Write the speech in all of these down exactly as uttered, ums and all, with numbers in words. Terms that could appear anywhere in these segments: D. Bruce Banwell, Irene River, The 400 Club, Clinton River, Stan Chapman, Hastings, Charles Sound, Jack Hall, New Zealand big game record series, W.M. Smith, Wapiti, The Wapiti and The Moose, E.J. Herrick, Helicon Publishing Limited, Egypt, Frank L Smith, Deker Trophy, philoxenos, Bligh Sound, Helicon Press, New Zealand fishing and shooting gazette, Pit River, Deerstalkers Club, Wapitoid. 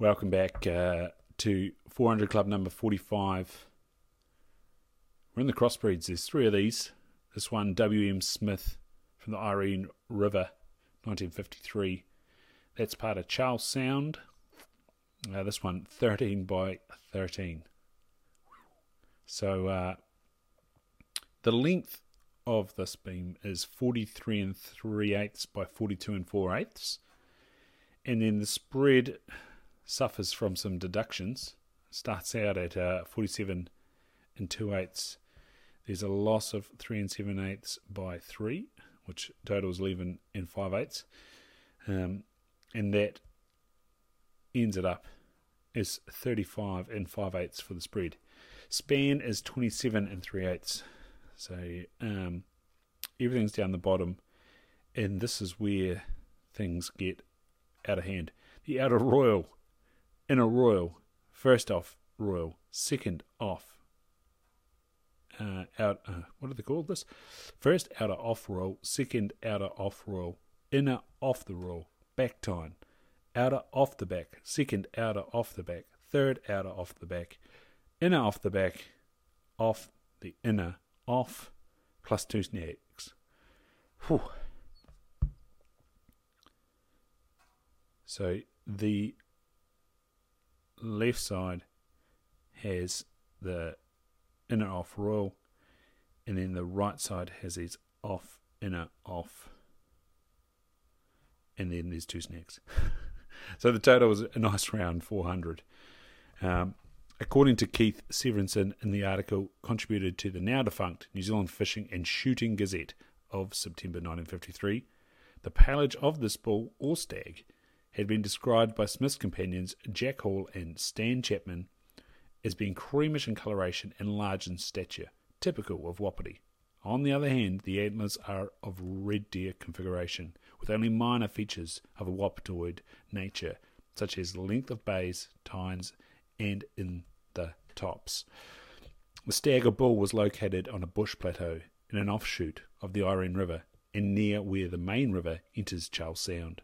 Welcome back uh, to four hundred Club number forty-five. We're in the crossbreeds. There's three of these. This one, W M. Smith from the Irene River, nineteen fifty-three. That's part of Charles Sound. Uh, this one, thirteen by thirteen. So uh, the length of this beam is forty-three and three-eighths by forty-two and four-eighths. And then the spread suffers from some deductions. Starts out at uh, forty-seven and two-eighths. There's a loss of three and seven-eighths by three, which totals eleven and five-eighths. Um, and that ends it up as thirty-five and five-eighths for the spread. Span is twenty-seven and three-eighths. So um, everything's down the bottom, and this is where things get out of hand. The outer royal, inner royal, first off royal, second off uh, out. Uh, what do they call this? First outer off roll, second outer off roll, inner off the roll, back time, outer off the back, second outer off the back, third outer off the back, inner off the back, off the inner off, plus two snags. Whew. So the left side has the inner off royal, and then the right side has these off, inner off, and then there's two snags. So the total was a nice round four hundred. Um, according to Keith Severinson in the article contributed to the now defunct New Zealand Fishing and Shooting Gazette of September nineteen fifty-three, the pelage of this bull or stag had been described by Smith's companions Jack Hall and Stan Chapman as being creamish in coloration and large in stature, typical of Wapiti. On the other hand, the antlers are of red deer configuration, with only minor features of a Wapitoid nature, such as length of bays, tines, and in the tops. The stag or bull was located on a bush plateau in an offshoot of the Irene River and near where the main river enters Charles Sound.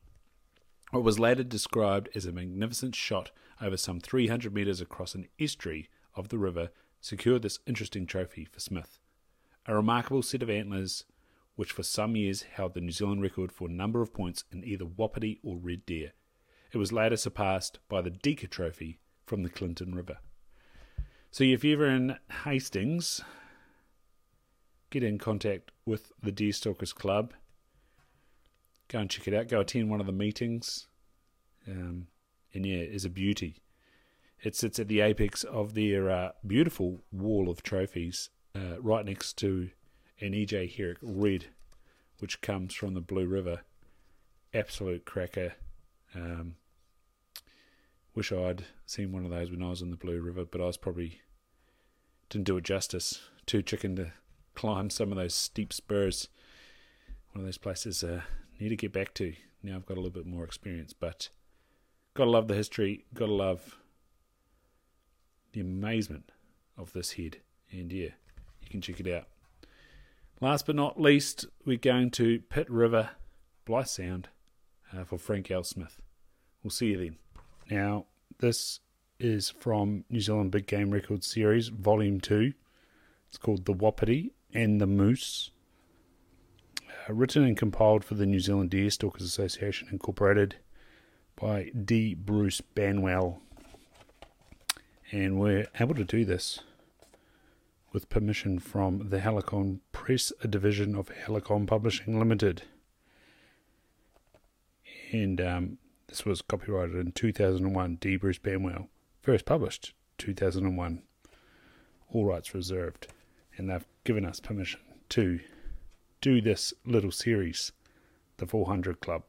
It was later described as a magnificent shot over some three hundred metres across an estuary of the river secured this interesting trophy for Smith. A remarkable set of antlers which for some years held the New Zealand record for a number of points in either Wapiti or Red Deer. It was later surpassed by the Deker Trophy from the Clinton River. So if you're ever in Hastings, get in contact with the Deerstalkers Club. Go and check it out. Go attend one of the meetings. Um, and yeah, it's a beauty. It sits at the apex of their uh, beautiful wall of trophies, uh, right next to an E J. Herrick Red, which comes from the Blue River. Absolute cracker. Um, wish I'd seen one of those when I was in the Blue River, but I was probably didn't do it justice. Too chicken to climb some of those steep spurs. One of those places Uh, need to get back to now. I've got a little bit more experience, but gotta love the history, gotta love the amazement of this head. And yeah, you can check it out. Last but not least, we're going to Pit River, Bligh Sound, uh, for Frank L Smith. We'll see you then. Now, this is from New Zealand Big Game Record Series, Volume two. It's called The Wapiti and The Moose. Written and compiled for the New Zealand Deer Stalkers Association Incorporated by D. Bruce Banwell. And we're able to do this with permission from the Helicon Press, a division of Helicon Publishing Limited. And um, this was copyrighted in two thousand one, D. Bruce Banwell. First published two thousand one. All rights reserved. And they've given us permission to do this little series, the four hundred Club.